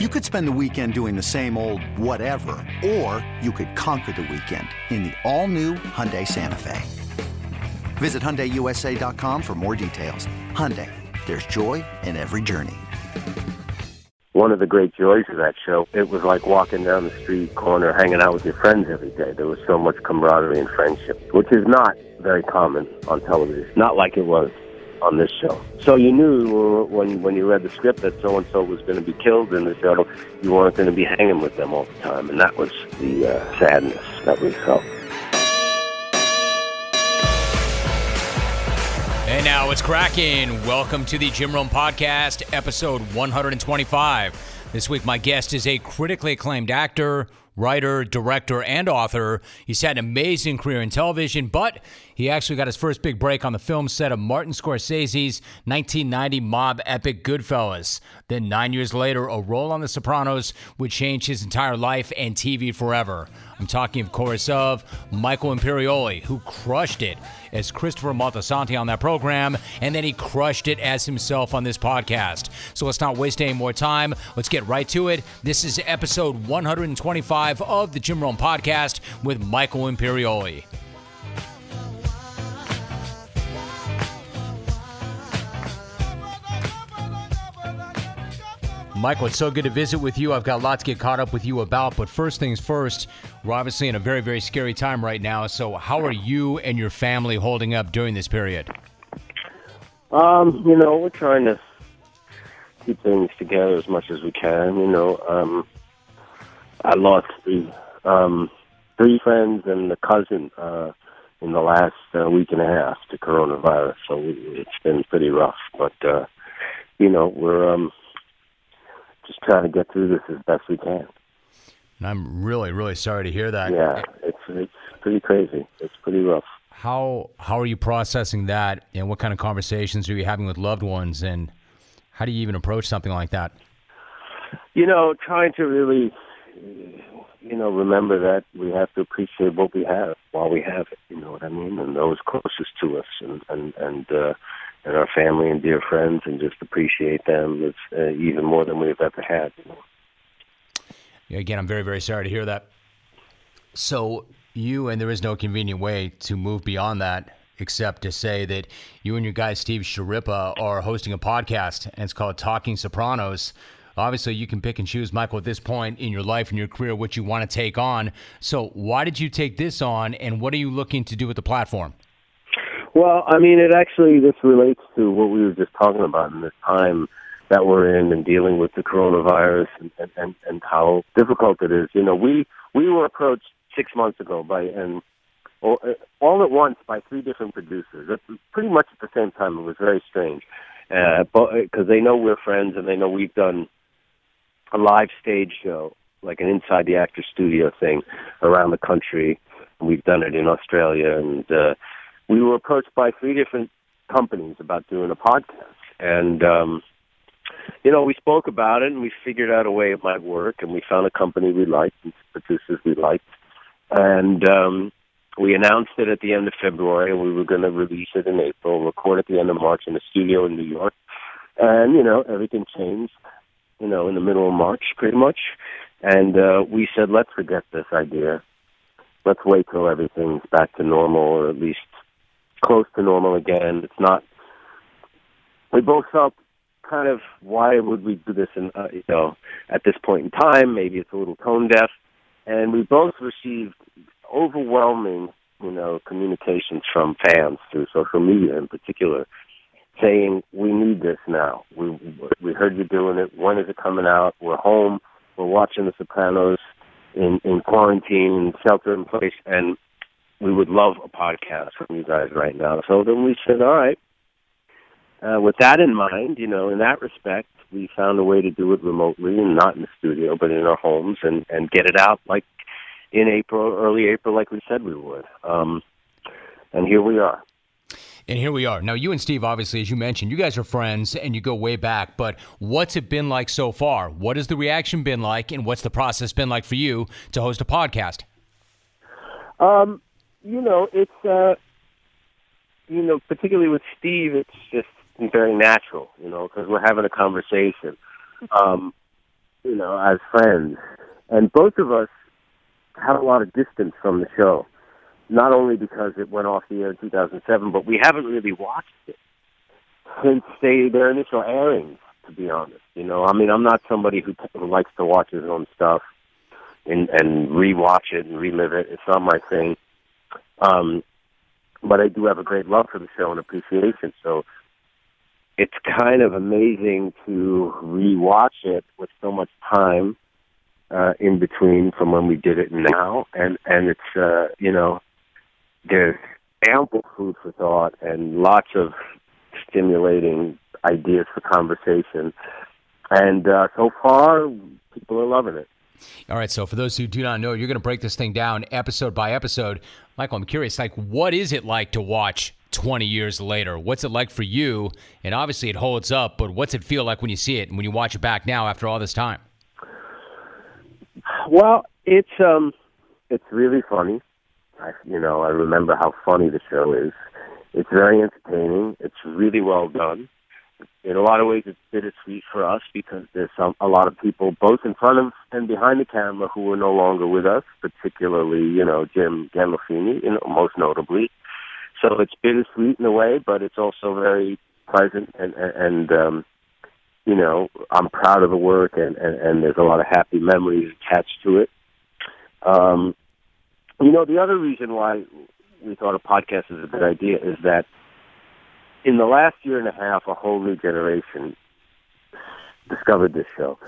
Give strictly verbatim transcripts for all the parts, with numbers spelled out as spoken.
You could spend the weekend doing the same old whatever, or you could conquer the weekend in the all-new Hyundai Santa Fe. Visit Hyundai U S A dot com for more details. Hyundai, there's joy in every journey. One of the great joys of that show, it was like walking down the street corner, hanging out with your friends every day. There was so much camaraderie and friendship, which is not very common on television. Not like it was on this show. So you knew when when you read the script that so-and-so was going to be killed in the show, you weren't going to be hanging with them all the time, and that was the uh, sadness that we felt. And now it's cracking. Welcome to the Jim Rome Podcast, episode one twenty-five. This week, my guest is a critically acclaimed actor, writer, director, and author. He's had an amazing career in television, but he actually got his first big break on the film set of Martin Scorsese's nineteen ninety mob epic Goodfellas. Then nine years later, a role on The Sopranos would change his entire life and T V forever. I'm talking, of course, of Michael Imperioli, who crushed it as Christopher Moltisanti on that program, and then he crushed it as himself on this podcast. So let's not waste any more time. Let's get right to it. This is episode one twenty-five of the Jim Rome Podcast with Michael Imperioli. Michael, it's so good to visit with you. I've got a lot to get caught up with you about, but first things first, we're obviously in a very, very scary time right now. So how are you and your family holding up during this period? Um, you know, we're trying to keep things together as much as we can. You know, um, I lost three, um, three friends and a cousin uh, in the last uh, week and a half to coronavirus. So it's been pretty rough, but, uh, you know, we're... Um, just trying to get through this as best we can. And I'm really, really sorry to hear that. Yeah, it's it's pretty crazy. It's pretty rough. How how are you processing that, and what kind of conversations are you having with loved ones, and how do you even approach something like that? You know, trying to really, you know, remember that we have to appreciate what we have while we have it, you know what I mean, and those closest to us, and, and, and uh, and our family and dear friends, and just appreciate them uh, even more than we've ever had. You know? Yeah, again, I'm very, very sorry to hear that. So you, and there is no convenient way to move beyond that, except to say that you and your guy, Steve Schirripa, are hosting a podcast, and it's called Talking Sopranos. Obviously, you can pick and choose, Michael, at this point in your life and your career, what you want to take on. So why did you take this on, and what are you looking to do with the platform? Well, I mean, it actually, this relates to what we were just talking about in this time that we're in and dealing with the coronavirus and, and, and how difficult it is. You know, we, we were approached six months ago by, and all, all at once by three different producers, pretty much at the same time. It was very strange, uh, but because they know we're friends and they know we've done a live stage show, like an Inside the Actor Studio thing around the country. We've done it in Australia, and, uh, we were approached by three different companies about doing a podcast. And, um, you know, we spoke about it, and we figured out a way it might work, and we found a company we liked and producers we liked. And um, we announced it at the end of February, and we were going to release it in April, record at the end of March in a studio in New York. And, you know, everything changed, you know, in the middle of March, pretty much. And uh, we said, let's forget this idea. Let's wait till everything's back to normal, or at least close to normal again. It's not, we both felt kind of, why would we do this in, uh, you know, at this point in time? Maybe it's a little tone deaf. And we both received overwhelming, you know, communications from fans through social media in particular, saying, we need this now. We, we heard you doing it. When is it coming out? We're home. We're watching The Sopranos in, in quarantine, shelter in place, and we would love a podcast from you guys right now. So then we said, all right, uh, with that in mind, you know, in that respect, we found a way to do it remotely and not in the studio, but in our homes, and, and get it out like in April, early April, like we said we would. Um, and here we are. And here we are. Now, you and Steve, obviously, as you mentioned, you guys are friends and you go way back, but what's it been like so far? What has the reaction been like, and what's the process been like for you to host a podcast? Um. You know, it's, uh, you know, particularly with Steve, it's just very natural, you know, because we're having a conversation. Um, you know, as friends. And both of us had a lot of distance from the show, not only because it went off the air in two thousand seven, but we haven't really watched it since they, their initial airings, to be honest. You know, I mean, I'm not somebody who, who likes to watch his own stuff and, and rewatch it and relive it. It's not my thing. Um, but I do have a great love for the show and appreciation, so it's kind of amazing to rewatch it with so much time uh, in between from when we did it and now, and and it's uh, you know, there's ample food for thought and lots of stimulating ideas for conversation, and uh, so far people are loving it. All right, so for those who do not know, you're going to break this thing down episode by episode. Michael, I'm curious, like, what is it like to watch twenty years later? What's it like for you? And obviously it holds up, but what's it feel like when you see it and when you watch it back now after all this time? Well, it's um, it's really funny. I, you know, I remember how funny the show is. It's very entertaining. It's really well done. In a lot of ways, it's bittersweet for us because there's some, a lot of people both in front of and behind the camera who are no longer with us, particularly, you know, Jim Gandolfini, you know, most notably. So it's bittersweet in a way, but it's also very pleasant, and, and, and um, you know, I'm proud of the work, and, and, and there's a lot of happy memories attached to it. Um, you know, the other reason why we thought a podcast is a good idea is that in the last year and a half, a whole new generation discovered this show,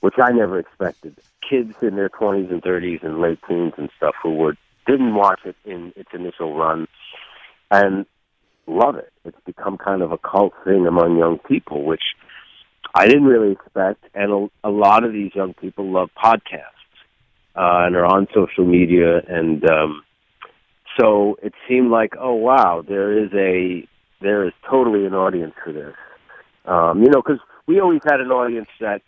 which I never expected. Kids in their twenties and thirties and late teens and stuff who were didn't watch it in its initial run and love it. It's become kind of a cult thing among young people, which I didn't really expect. And a, a lot of these young people love podcasts uh, and are on social media. And um, so it seemed like, oh, wow, there is a... there is totally an audience for this. Um, you know, because we always had an audience that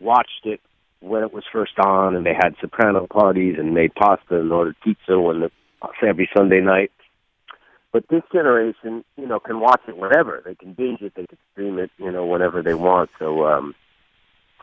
watched it when it was first on, and they had soprano parties and made pasta and ordered pizza when the, every Sunday night. But this generation, you know, can watch it whenever. They can binge it. They can stream it, you know, whenever they want. So um,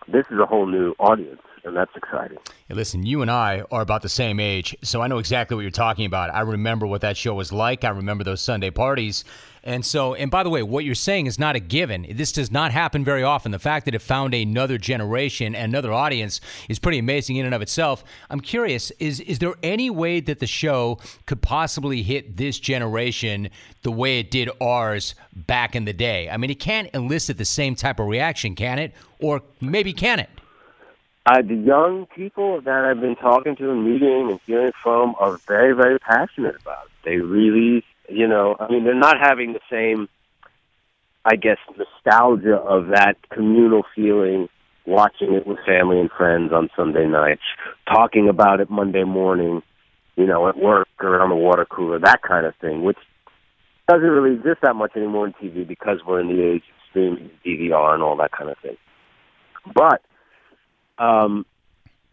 this is a whole new audience, and that's exciting. Hey, listen, you and I are about the same age, so I know exactly what you're talking about. I remember what that show was like. I remember those Sunday parties. And so, and by the way, what you're saying is not a given. This does not happen very often. The fact that it found another generation and another audience is pretty amazing in and of itself. I'm curious, is is there any way that the show could possibly hit this generation the way it did ours back in the day? I mean, it can't elicit the same type of reaction, can it? Or maybe can it? Uh, the young people that I've been talking to and meeting and hearing from are very, very passionate about it. They really... You know, I mean, they're not having the same, I guess, nostalgia of that communal feeling, watching it with family and friends on Sunday nights, talking about it Monday morning, you know, at work or on the water cooler, that kind of thing, which doesn't really exist that much anymore on T V because we're in the age of streaming, D V R, and all that kind of thing. But um,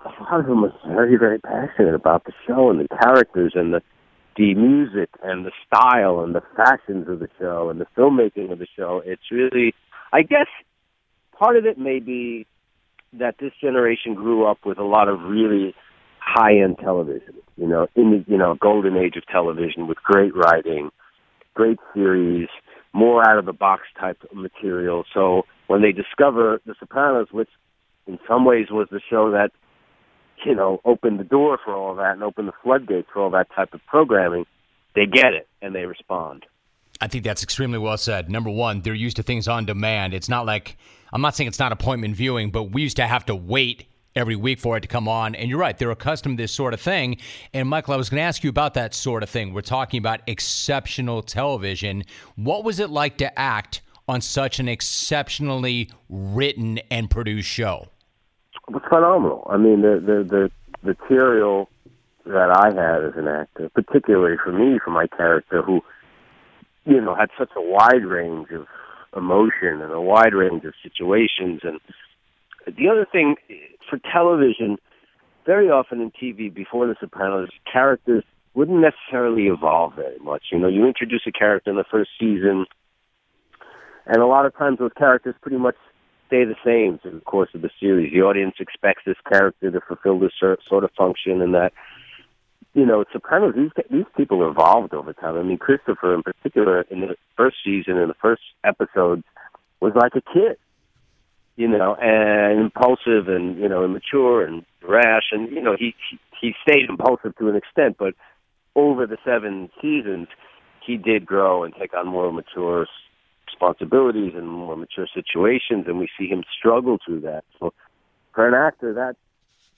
a lot of them are very, very passionate about the show and the characters and the the music and the style and the fashions of the show and the filmmaking of the show. It's really, I guess, part of it may be that this generation grew up with a lot of really high-end television, you know, in the, you know, golden age of television with great writing, great series, more out-of-the-box type of material. So when they discover The Sopranos, which in some ways was the show that, you know, open the door for all that and open the floodgates for all that type of programming, they get it and they respond. I think that's extremely well said. Number one, they're used to things on demand. It's not like, I'm not saying it's not appointment viewing, but we used to have to wait every week for it to come on. And you're right, they're accustomed to this sort of thing. And Michael, I was going to ask you about that sort of thing. We're talking about exceptional television. What was it like to act on such an exceptionally written and produced show? It's phenomenal. I mean, the, the the material that I had as an actor, particularly for me, for my character, who, you know, had such a wide range of emotion and a wide range of situations. And the other thing, for television, very often in T V, before The Sopranos, characters wouldn't necessarily evolve very much. You know, you introduce a character in the first season, and a lot of times those characters pretty much stay the same through the course of the series. The audience expects this character to fulfill this sort of function, and that, you know, Sopranos, these, these people evolved over time. I mean, Christopher, in particular, in the first season, in the first episodes, was like a kid, you know, and impulsive and, you know, immature and rash. And, you know, he he stayed impulsive to an extent, but over the seven seasons, he did grow and take on more mature responsibilities and more mature situations, and we see him struggle through that. So for an actor, that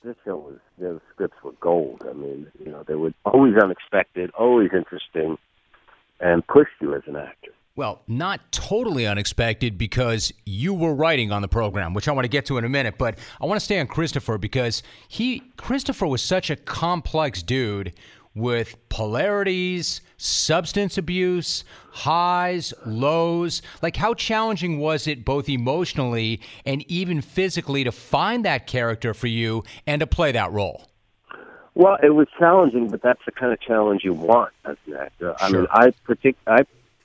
this show was, the scripts were gold. I mean, you know, they were always unexpected, always interesting, and pushed you as an actor. Well, not totally unexpected, because you were writing on the program, which I want to get to in a minute, but I want to stay on Christopher, because he Christopher was such a complex dude with polarities, substance abuse, highs, lows. Like, how challenging was it both emotionally and even physically to find that character for you and to play that role? Well, it was challenging, but that's the kind of challenge you want as an actor. Sure. I mean, I, partic- I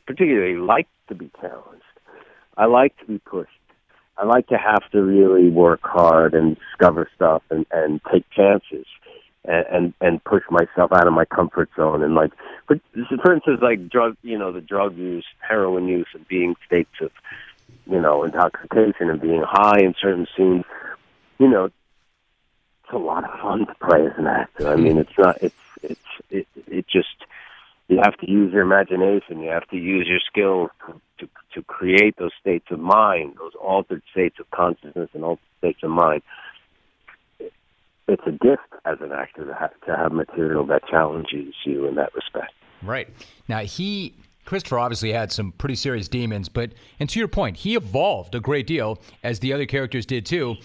particularly like to be challenged. I like to be pushed. I like to have to really work hard and discover stuff and, and take chances. And and push myself out of my comfort zone. And, like, for, for instance, like drug, you know, the drug use, heroin use, and being states of, you know, intoxication and being high in certain scenes. You know, it's a lot of fun to play as an actor. I mean, it's not. It's it's it. It just you have to use your imagination. You have to use your skills to to create those states of mind, those altered states of consciousness and altered states of mind. It's a gift as an actor to have, to have material that challenges you in that respect. Right. Now, he, Christopher obviously had some pretty serious demons, but, and to your point, he evolved a great deal, as the other characters did too,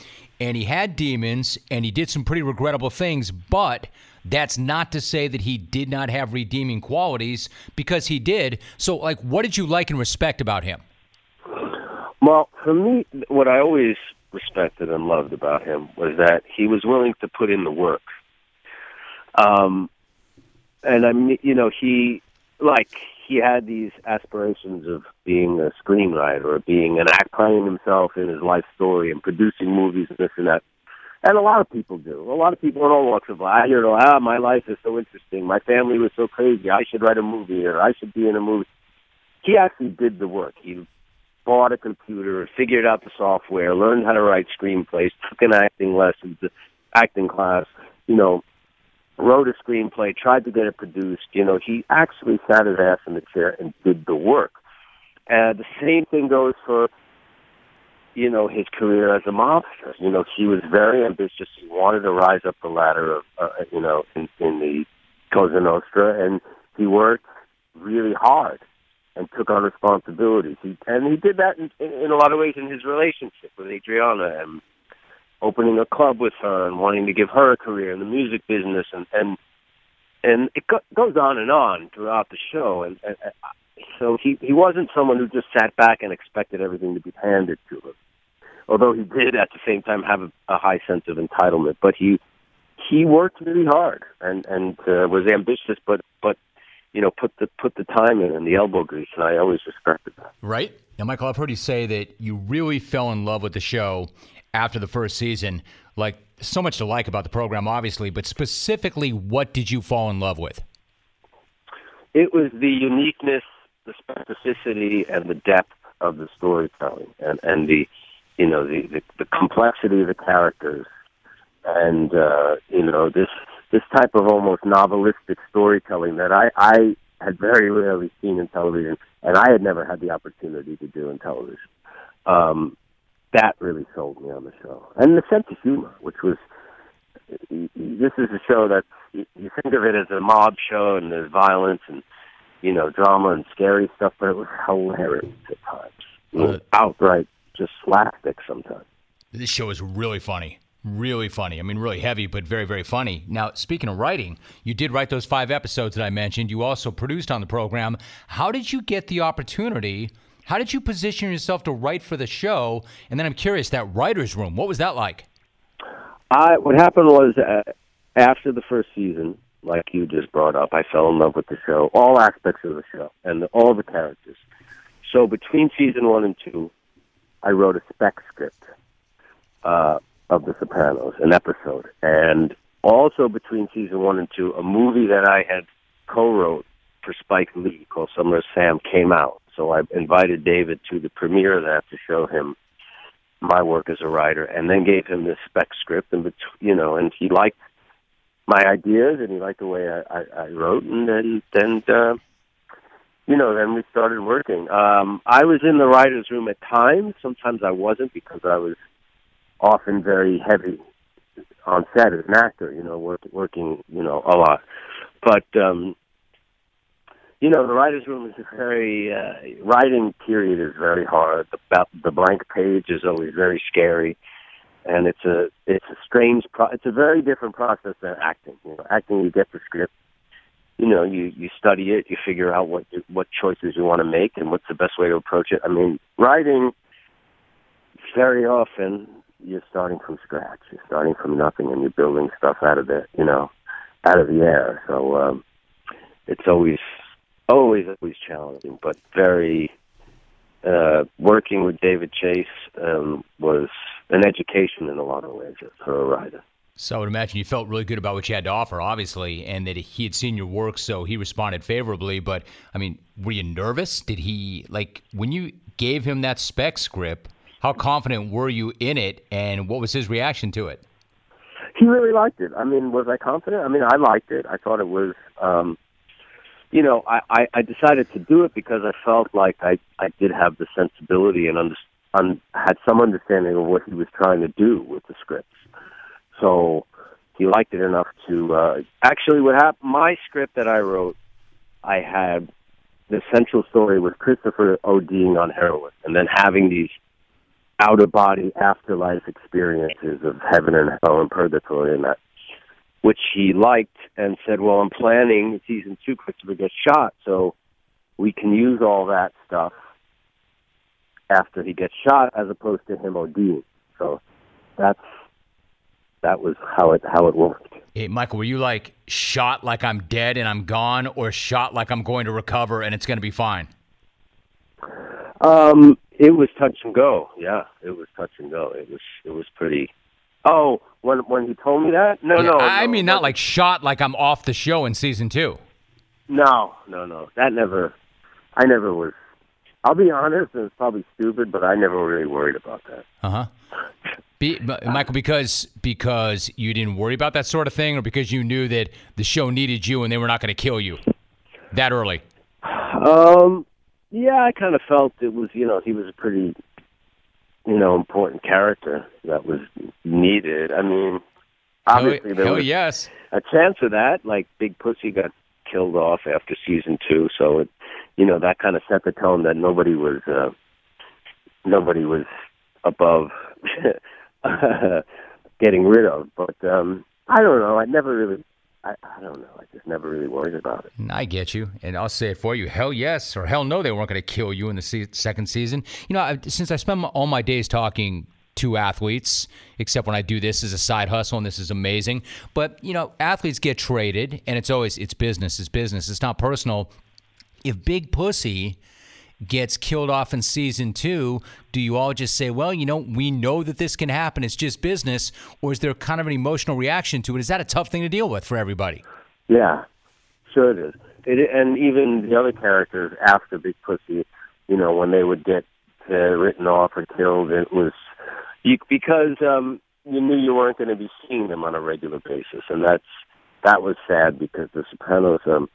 and he had demons, and he did some pretty regrettable things, but that's not to say that he did not have redeeming qualities, because he did. So, like, what did you like and respect about him? Well, for me, what I always respected and loved about him was that he was willing to put in the work. Um, and I mean, you know, he, like, he had these aspirations of being a screenwriter or being an actor, playing himself in his life story and producing movies and this and that. And a lot of people do. A lot of people in all walks of life, you know, ah, my life is so interesting. My family was so crazy. I should write a movie, or I should be in a movie. He actually did the work. He bought a computer, figured out the software, learned how to write screenplays, took an acting lesson, acting class, you know, wrote a screenplay, tried to get it produced. You know, he actually sat his ass in the chair and did the work. And the same thing goes for, you know, his career as a mobster. You know, he was very ambitious. He wanted to rise up the ladder, of, uh, you know, in, in the Cosa Nostra, and he worked really hard and took on responsibilities. He, and he did that in, in, in a lot of ways in his relationship with Adriana, and opening a club with her and wanting to give her a career in the music business. And and, and it go, goes on and on throughout the show. And, and, and so he, he wasn't someone who just sat back and expected everything to be handed to him, although he did at the same time have a, a high sense of entitlement. But he he worked really hard and, and uh, was ambitious, but but you know, put the put the time in and the elbow grease, and I always respected that. Right. Now, Michael, I've heard you say that you really fell in love with the show after the first season. Like, so much to like about the program, obviously, but specifically, what did you fall in love with? It was the uniqueness, the specificity, and the depth of the storytelling, and, and the, you know, the, the, the complexity of the characters, and, uh, you know, this... this type of almost novelistic storytelling that I, I had very rarely seen in television, and I had never had the opportunity to do in television. Um, that really sold me on the show. And the sense of humor, which was, this is a show that you think of it as a mob show, and there's violence and, you know, drama and scary stuff, but it was hilarious at times. It was outright just slapstick sometimes. This show is really funny. Really funny. I mean, really heavy, but very, very funny. Now, speaking of writing, you did write those five episodes that I mentioned. You also produced on the program. How did you get the opportunity? How did you position yourself to write for the show? And then I'm curious, that writer's room, what was that like? I, what happened was, uh, after the first season, like you just brought up, I fell in love with the show, all aspects of the show, and all the characters. So between season one and two, I wrote a spec script uh, of The Sopranos, an episode. And also between season one and two, a movie that I had co-wrote for Spike Lee called Summer of Sam came out. So I invited David to the premiere of that to show him my work as a writer, and then gave him this spec script. And, you know, and he liked my ideas, and he liked the way I, I, I wrote, and then, then uh, you know, then we started working. Um, I was in the writer's room at times. Sometimes I wasn't, because I was often very heavy on set as an actor, you know, work, working, you know, a lot. But, um, you know, the writer's room is a very, uh, writing period is very hard. The, the blank page is always very scary. And it's a, it's a strange, pro- it's a very different process than acting. You know, acting, you get the script, you know, you, you study it, you figure out what, you, what choices you want to make and what's the best way to approach it. I mean, writing, very often, you're starting from scratch. You're starting from nothing, and you're building stuff out of the, you know, out of the air. So, um, it's always, Always, always challenging, but very, uh, working with David Chase um, was an education in a lot of ways for a writer. So I would imagine you felt really good about what you had to offer, obviously, and that he had seen your work, so he responded favorably. But, I mean, were you nervous? Did he, like, when you gave him that spec script, how confident were you in it, and what was his reaction to it? He really liked it. I mean, was I confident? I mean, I liked it. I thought it was... Um, You know, I, I, I decided to do it because I felt like I, I did have the sensibility and under, un, had some understanding of what he was trying to do with the scripts. So he liked it enough to... Uh, actually, what happened, my script that I wrote, I had the central story with Christopher ODing on heroin and then having these out-of-body afterlife experiences of heaven and hell and purgatory and that, which he liked and said, well, I'm planning season two, Christopher gets shot, so we can use all that stuff after he gets shot as opposed to him ODing. So that's that was how it how it worked. Hey, Michael, were you like, shot like I'm dead and I'm gone, or shot like I'm going to recover and it's going to be fine? Um, it was touch and go, yeah. It was touch and go. It was It was pretty... Oh, when when he told me that? No, yeah, no. I no. mean, not like shot like I'm off the show in season two. No, no, no. That never, I never was. I'll be honest, it was probably stupid, but I never really worried about that. Uh-huh. Be, Michael, because because you didn't worry about that sort of thing, or because you knew that the show needed you and they were not going to kill you that early? Um. Yeah, I kind of felt it was, you know, he was a pretty... you know, important character that was needed. I mean, obviously there was yes. a chance of that. Like, Big Pussy got killed off after season two, so it, you know, that kind of set the tone that nobody was, uh, nobody was above getting rid of. But um, I don't know. I never really. I, I don't know. I just never really worried about it. I get you. And I'll say it for you. Hell yes or hell no, they weren't going to kill you in the se- second season. You know, I, since I spend my, all my days talking to athletes, except when I do this as a side hustle, and this is amazing. But, you know, athletes get traded, and it's always, it's business, it's business. It's not personal. If Big Pussy gets killed off in season two, do you all just say, well, you know, we know that this can happen, it's just business, or is there kind of an emotional reaction to it? Is that a tough thing to deal with for everybody? Yeah, sure it is. It, and even the other characters after Big Pussy, you know, when they would get uh, written off or killed, it was you, because um, you knew you weren't going to be seeing them on a regular basis, and that's that was sad, because The Sopranos... Um,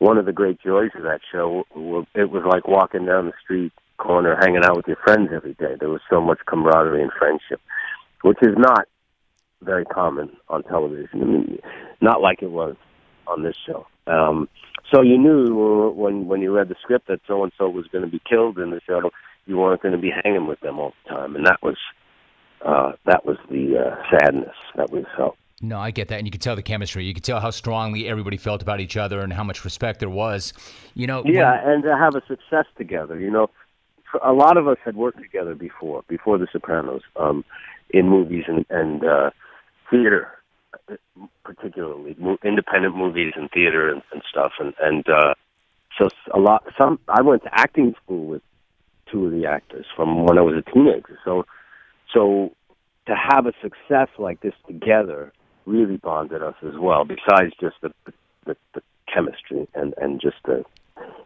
one of the great joys of that show, it was like walking down the street corner, hanging out with your friends every day. There was so much camaraderie and friendship, which is not very common on television. I mean, not like it was on this show. Um, so you knew when when you read the script that so-and-so was going to be killed in the show, you weren't going to be hanging with them all the time. And that was uh, that was the uh, sadness. That was so. No, I get that, and you could tell the chemistry. You could tell how strongly everybody felt about each other and how much respect there was. You know, yeah, when... and to have a success together. You know, a lot of us had worked together before, before The Sopranos, um, in movies and, and uh, theater, particularly independent movies and theater and, and stuff. And, and uh, so a lot. Some I went to acting school with two of the actors from when I was a teenager. So, so to have a success like this together really bonded us as well. Besides just the the, the chemistry and, and just the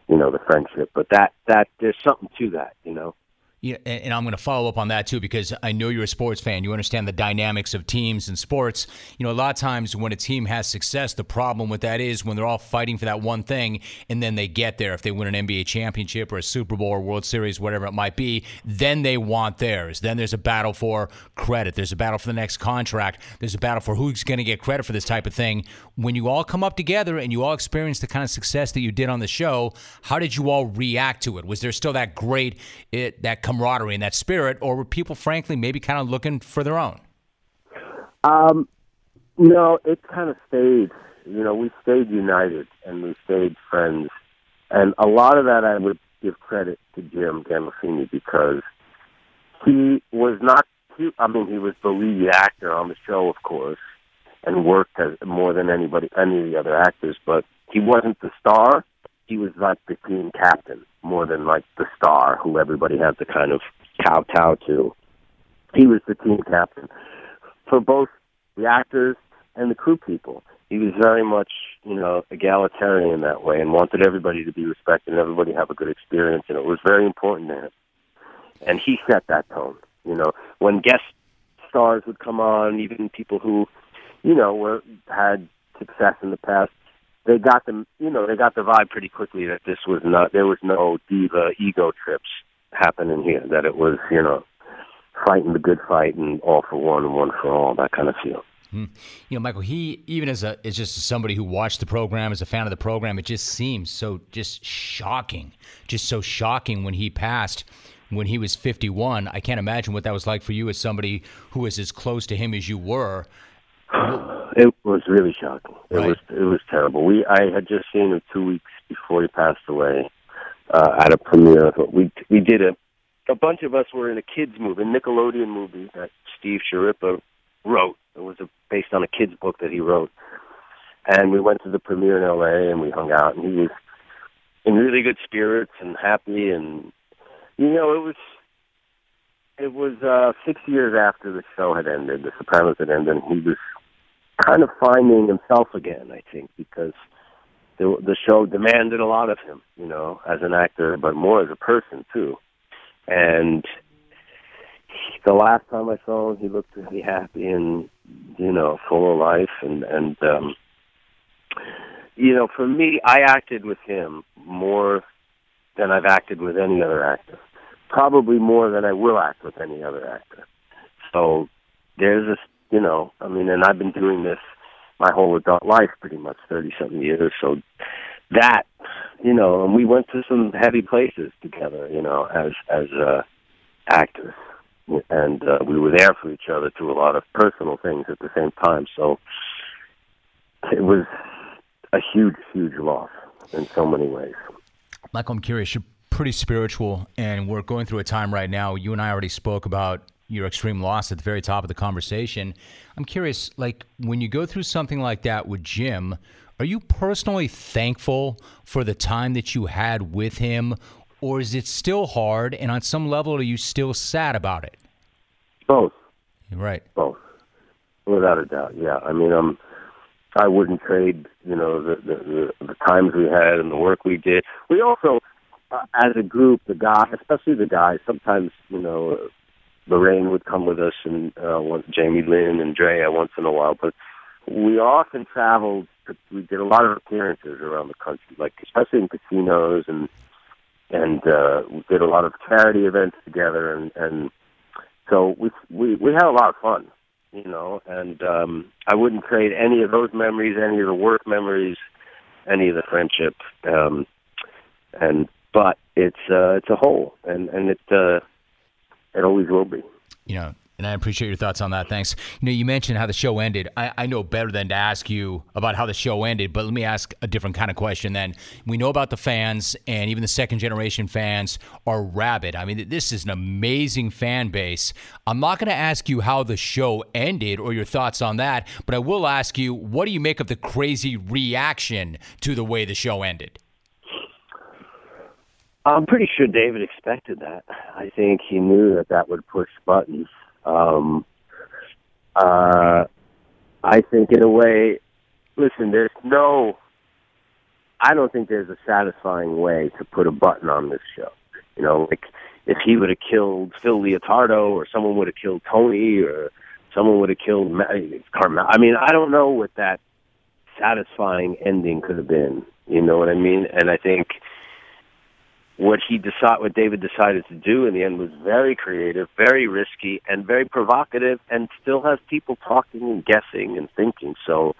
you know the friendship, but that that there's something to that, you know. Yeah, and I'm going to follow up on that, too, because I know you're a sports fan. You understand the dynamics of teams and sports. You know, a lot of times when a team has success, the problem with that is when they're all fighting for that one thing, and then they get there. If they win an N B A championship or a Super Bowl or World Series, whatever it might be, then they want theirs. Then there's a battle for credit. There's a battle for the next contract. There's a battle for who's going to get credit for this type of thing. When you all come up together and you all experience the kind of success that you did on the show, how did you all react to it? Was there still that great, it, that camaraderie and that spirit, or were people, frankly, maybe kind of looking for their own? Um, no, it kind of stayed. You know, we stayed united and we stayed friends. And a lot of that I would give credit to Jim Gandolfini, because he was not, he, I mean, he was the lead actor on the show, of course, and worked as, more than anybody, any of the other actors, but he wasn't the star. He was like the team captain more than like the star who everybody had to kind of kowtow to. He was the team captain for both the actors and the crew people. He was very much, you know, egalitarian that way and wanted everybody to be respected and everybody have a good experience. And it was very important to him. And he set that tone, you know, when guest stars would come on, even people who, you know, were, had success in the past, They got them, you know. They got the vibe pretty quickly that this was not. There was no diva ego trips happening here. That it was, you know, fighting the good fight and all for one and one for all, that kind of feel. Mm-hmm. You know, Michael, he even as a is just somebody who watched the program, as a fan of the program, it just seems so just shocking, just so shocking when he passed. When he was fifty-one, I can't imagine what that was like for you as somebody who was as close to him as you were. It was really shocking. It right. was it was terrible. We I had just seen him two weeks before he passed away uh, at a premiere. We we did a a bunch of us were in a kids movie, a Nickelodeon movie that Steve Schirripa wrote. It was a, based on a kids book that he wrote, and we went to the premiere in L A and we hung out. And he was in really good spirits and happy, and you know it was. It was uh, six years after the show had ended, The Sopranos had ended, and he was kind of finding himself again, I think, because the, the show demanded a lot of him, you know, as an actor, but more as a person, too. And he, the last time I saw him, he looked really happy and, you know, full of life. And, and um, you know, for me, I acted with him more than I've acted with any other actor. Probably more than I will act with any other actor. So there's this, you know, I mean, and I've been doing this my whole adult life, pretty much thirty-something years. So that, you know, and we went to some heavy places together, you know, as as uh, actors. And uh, we were there for each other through a lot of personal things at the same time. So it was a huge, huge loss in so many ways. Michael, I'm curious, you pretty spiritual, and we're going through a time right now. You and I already spoke about your extreme loss at the very top of the conversation. I'm curious, like, when you go through something like that with Jim, are you personally thankful for the time that you had with him, or is it still hard, and on some level, are you still sad about it? Both. Right. Both. Without a doubt, yeah. I mean, um, I wouldn't trade, you know, the, the, the, the times we had and the work we did. We also... Uh, as a group, the guys, especially the guys, sometimes, you know, Lorraine would come with us and uh, Jamie Lynn and Drea once in a while, but we often traveled, we did a lot of appearances around the country, like especially in casinos, and and uh, we did a lot of charity events together, and, and so we, we we had a lot of fun, you know, and um, I wouldn't trade any of those memories, any of the work memories, any of the friendship, um, and But it's uh, it's a whole, and and it uh, it always will be. You know, and I appreciate your thoughts on that. Thanks. You know, you mentioned how the show ended. I, I know better than to ask you about how the show ended, but let me ask a different kind of question then. We know about the fans, and even the second generation fans are rabid. I mean, this is an amazing fan base. I'm not going to ask you how the show ended or your thoughts on that, but I will ask you, what do you make of the crazy reaction to the way the show ended? I'm pretty sure David expected that. I think he knew that that would push buttons. Um, uh, I think in a way, listen, there's no, I don't think there's a satisfying way to put a button on this show. You know, like if he would have killed Phil Leotardo or someone would have killed Tony or someone would have killed Carmel. I mean, I don't know what that satisfying ending could have been. You know what I mean? And I think what he decided, what David decided to do in the end was very creative, very risky, and very provocative, and still has people talking and guessing and thinking. So,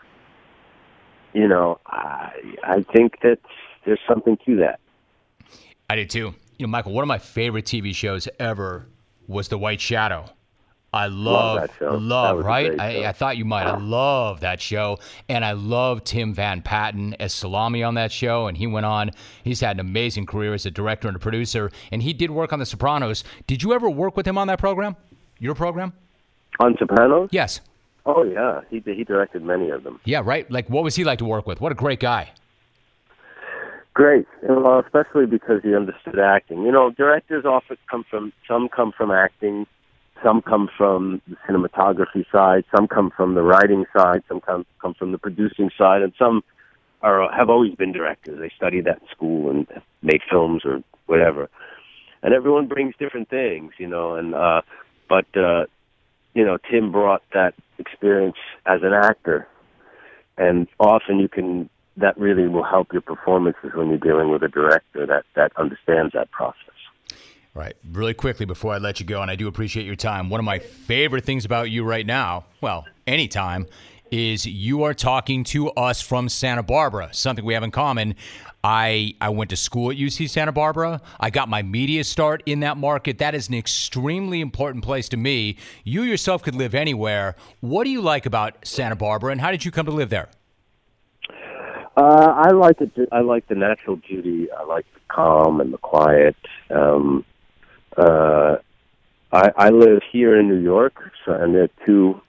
you know, I, I think that there's something to that. I do too. You know, Michael, one of my favorite T V shows ever was The White Shadow. I love, love, that show. love that right? I, I thought you might. Yeah. I love that show. And I love Tim Van Patten as Salami on that show. And he went on. He's had an amazing career as a director and a producer. And he did work on The Sopranos. Did you ever work with him on that program? Your program? On Sopranos? Yes. Oh, yeah. He he directed many of them. Yeah, right? Like, what was he like to work with? What a great guy. Great. Well, especially because he understood acting. You know, directors often come from, some come from acting. Some come from the cinematography side, some come from the writing side, some come, come from the producing side, and some are have always been directors. They study that in school and make films or whatever. And everyone brings different things, you know. And uh, but, uh, you know, Tim brought that experience as an actor. And often you can, that really will help your performances when you're dealing with a director that, that understands that process. All right, really quickly before I let you go, and I do appreciate your time, one of my favorite things about you right now, well, anytime, is you are talking to us from Santa Barbara, something we have in common. I I went to school at U C Santa Barbara. I got my media start in that market. That is an extremely important place to me. You yourself could live anywhere. What do you like about Santa Barbara, and how did you come to live there? Uh, I like the, I like the natural beauty. I like the calm and the quiet. Um Uh, I, I live here in New York, so, and there are two,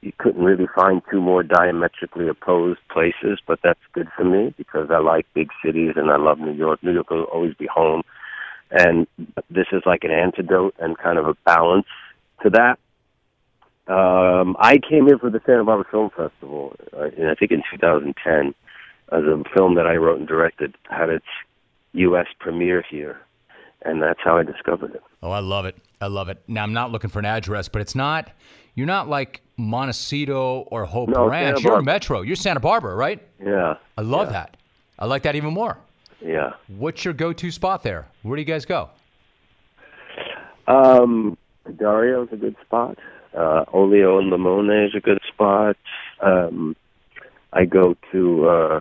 you couldn't really find two more diametrically opposed places, but that's good for me because I like big cities and I love New York. New York will always be home. And this is like an antidote and kind of a balance to that. Um, I came here for the Santa Barbara Film Festival, uh, in, I think in two thousand ten, as a film that I wrote and directed had its U S premiere here. And that's how I discovered it. Oh, I love it. I love it. Now, I'm not looking for an address, but it's not, you're not like Montecito or Hope no, Ranch. You're Metro. You're Santa Barbara, right? Yeah. I love yeah. that. I like that even more. Yeah. What's your go-to spot there? Where do you guys go? Um, Dario's a good spot. Uh, Olio and Limone is a good spot. Um, I go to, uh,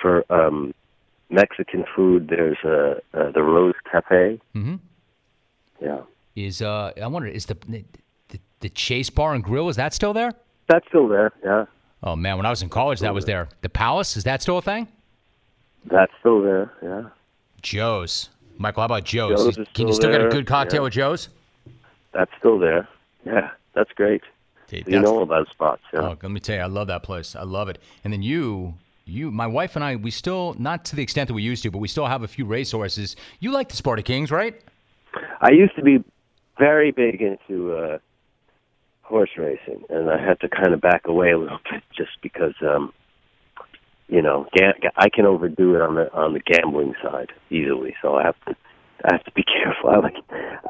for, um, Mexican food. There's uh, uh, the Rose Cafe. Mm-hmm. Yeah. Is uh, I wonder is the, the the Chase Bar and Grill, is that still there? That's still there. Yeah. Oh man, when I was in college, still that was there. there. The Palace, is that still a thing? That's still there. Yeah. Joe's, Michael. How about Joe's? Joe's is Can you still there. get a good cocktail yeah. with Joe's? That's still there. Yeah, that's great. Dude, you that's... know all those spots. Yeah. Oh, let me tell you, I love that place. I love it. And then you. You, my wife and I, we still, not to the extent that we used to, but we still have a few racehorses. You like the Sparta Kings, right? I used to be very big into uh, horse racing, and I had to kind of back away a little bit just because, um, you know, ga- I can overdo it on the on the gambling side easily. So I have to, I have to be careful. I like,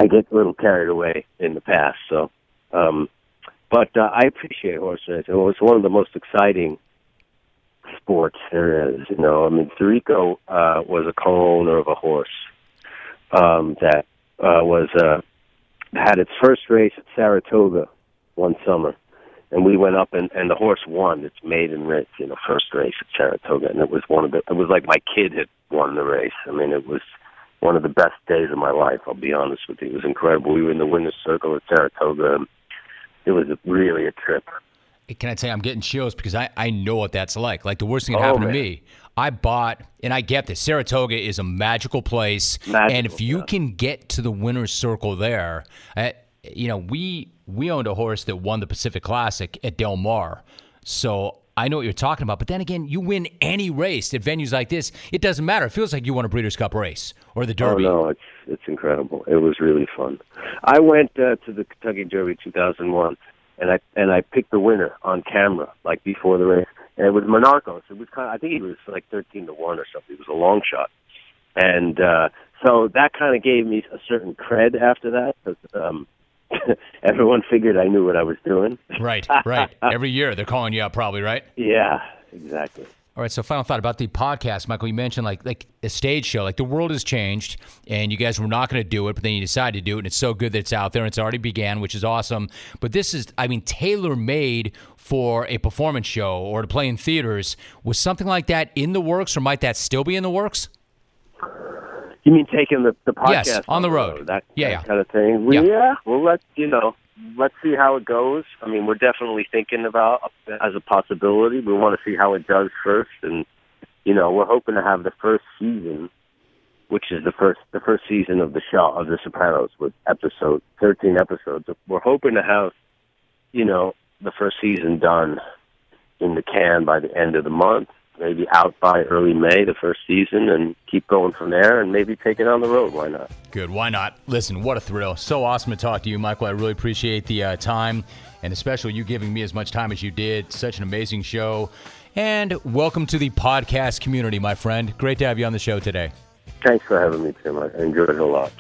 I get a little carried away in the past. So, um, but uh, I appreciate horse racing. It was one of the most exciting sports there is, you know. I mean, Sirico uh, was a co-owner of a horse um, that uh, was uh, had its first race at Saratoga one summer, and we went up and, and the horse won its maiden race, you know, first race at Saratoga, and it was one of the. It was like my kid had won the race. I mean, it was one of the best days of my life. I'll be honest with you, it was incredible. We were in the winner's circle at Saratoga. And it was really a trip. Can I tell you, I'm getting chills because I, I know what that's like. Like, the worst thing that oh, happened man. to me, I bought, and I get this, Saratoga is a magical place. Magical, and if you yeah. can get to the winner's circle there, I, you know, we we owned a horse that won the Pacific Classic at Del Mar. So I know what you're talking about. But then again, you win any race at venues like this. It doesn't matter. It feels like you won a Breeders' Cup race or the Derby. Oh, no, it's it's incredible. It was really fun. I went uh, to the Kentucky Derby two thousand one, and I and I picked the winner on camera, like before the race. And it was Monarchos. It was kind of, I think he was like thirteen to one or something. It was a long shot. And uh, so that kind of gave me a certain cred after that, because um, everyone figured I knew what I was doing. Right, right. Every year they're calling you out probably, right? Yeah, exactly. All right, so final thought about the podcast, Michael. You mentioned like like a stage show. Like the world has changed, and you guys were not going to do it, but then you decided to do it, and it's so good that it's out there, and it's already began, which is awesome. But this is, I mean, tailor-made for a performance show or to play in theaters. Was something like that in the works, or might that still be in the works? You mean taking the, the podcast? Yes, on the road. Show, that yeah, that yeah. kind of thing. We, yeah. yeah, well, let's, you know, let's see how it goes. I mean, we're definitely thinking about it as a possibility. We want to see how it does first. And, you know, we're hoping to have the first season, which is the first the first season of the show, of The Sopranos, with episode thirteen episodes. We're hoping to have, you know, the first season done in the can by the end of the month. Maybe out by early May, the first season, and keep going from there, and maybe take it on the road. Why not? Good. Why not? Listen, what a thrill. So awesome to talk to you, Michael. I really appreciate the uh, time, and especially you giving me as much time as you did. Such an amazing show. And welcome to the podcast community, my friend. Great to have you on the show today. Thanks for having me, Tim. I enjoyed it a lot.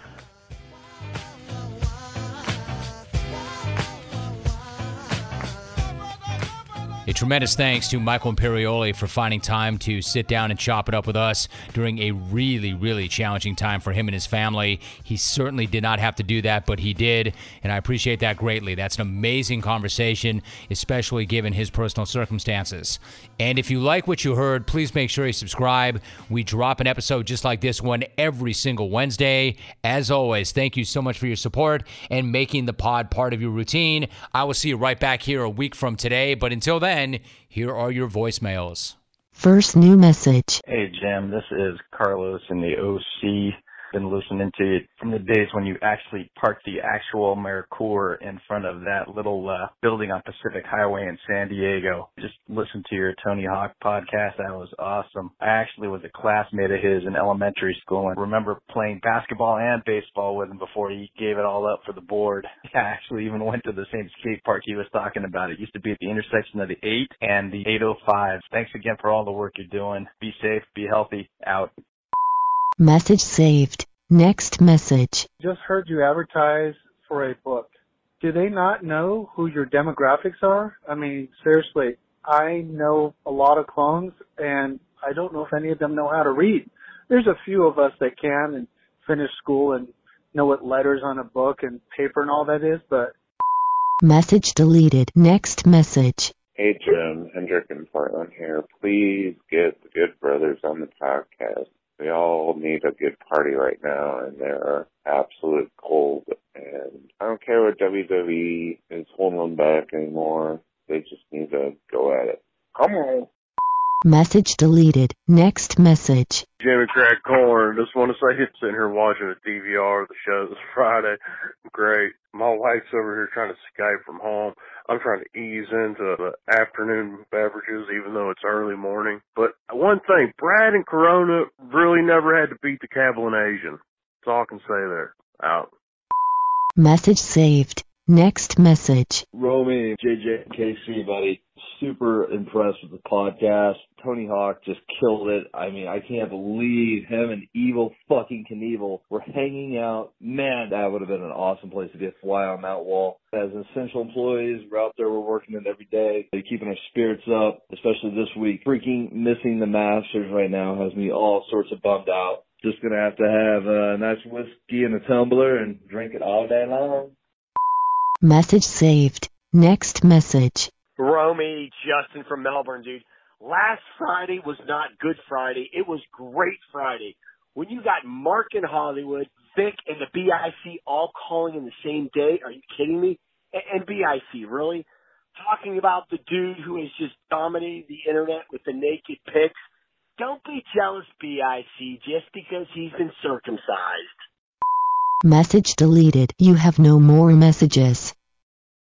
A tremendous thanks to Michael Imperioli for finding time to sit down and chop it up with us during a really, really challenging time for him and his family. He certainly did not have to do that, but he did, and I appreciate that greatly. That's an amazing conversation, especially given his personal circumstances. And if you like what you heard, please make sure you subscribe. We drop an episode just like this one every single Wednesday. As always, thank you so much for your support and making the pod part of your routine. I will see you right back here a week from today, but until then, and here are your voicemails. First new message. Hey, Jim, this is Carlos in the O C. Been listening to it from the days when you actually parked the actual AmeriCorps in front of that little uh, building on Pacific Highway in San Diego. Just listen to your Tony Hawk podcast. That was awesome. I actually was a classmate of his in elementary school and remember playing basketball and baseball with him before he gave it all up for the board. I actually even went to the same skate park he was talking about. It used to be at the intersection of the eight and the eight oh five. Thanks again for all the work you're doing. Be safe, be healthy, out. Message saved. Next message. Just heard you advertise for a book. Do they not know who your demographics are? I mean, seriously, I know a lot of clones, and I don't know if any of them know how to read. There's a few of us that can and finish school and know what letters on a book and paper and all that is, but... Message deleted. Next message. Hey, Jim. Hendrick in Portland here. Please get the Good Brothers on the podcast. They all need a good party right now, and they're absolute cold. And I don't care what W W E is holding them back anymore. They just need to go at it. Come on. Message deleted. Next message. Jimmy Craig Corn. Just want to say I'm sitting here watching a D V R of the show this Friday. Great. My wife's over here trying to Skype from home. I'm trying to ease into the afternoon beverages, even though it's early morning. But one thing, Brad and Corona really never had to beat the Cavill Asian. That's all I can say there. Out. Message saved. Next message. Romy, J J, K C, buddy. Super impressed with the podcast. Tony Hawk just killed it. I mean, I can't believe him and Evil fucking Knievel were hanging out. Man, that would have been an awesome place to be a fly on that wall. As essential employees, we're out there, we're working it every day. They're keeping our spirits up, especially this week. Freaking missing the Masters right now has me all sorts of bummed out. Just going to have to have a nice whiskey and a tumbler and drink it all day long. Message saved. Next message. Romy, Justin from Melbourne, dude. Last Friday was not Good Friday. It was Great Friday. When you got Mark in Hollywood, Vic and the B I C all calling in the same day, are you kidding me? And B I C, really? Talking about the dude who is just dominating the internet with the naked pics. Don't be jealous, B I C, just because he's been circumcised. Message deleted. You have no more messages.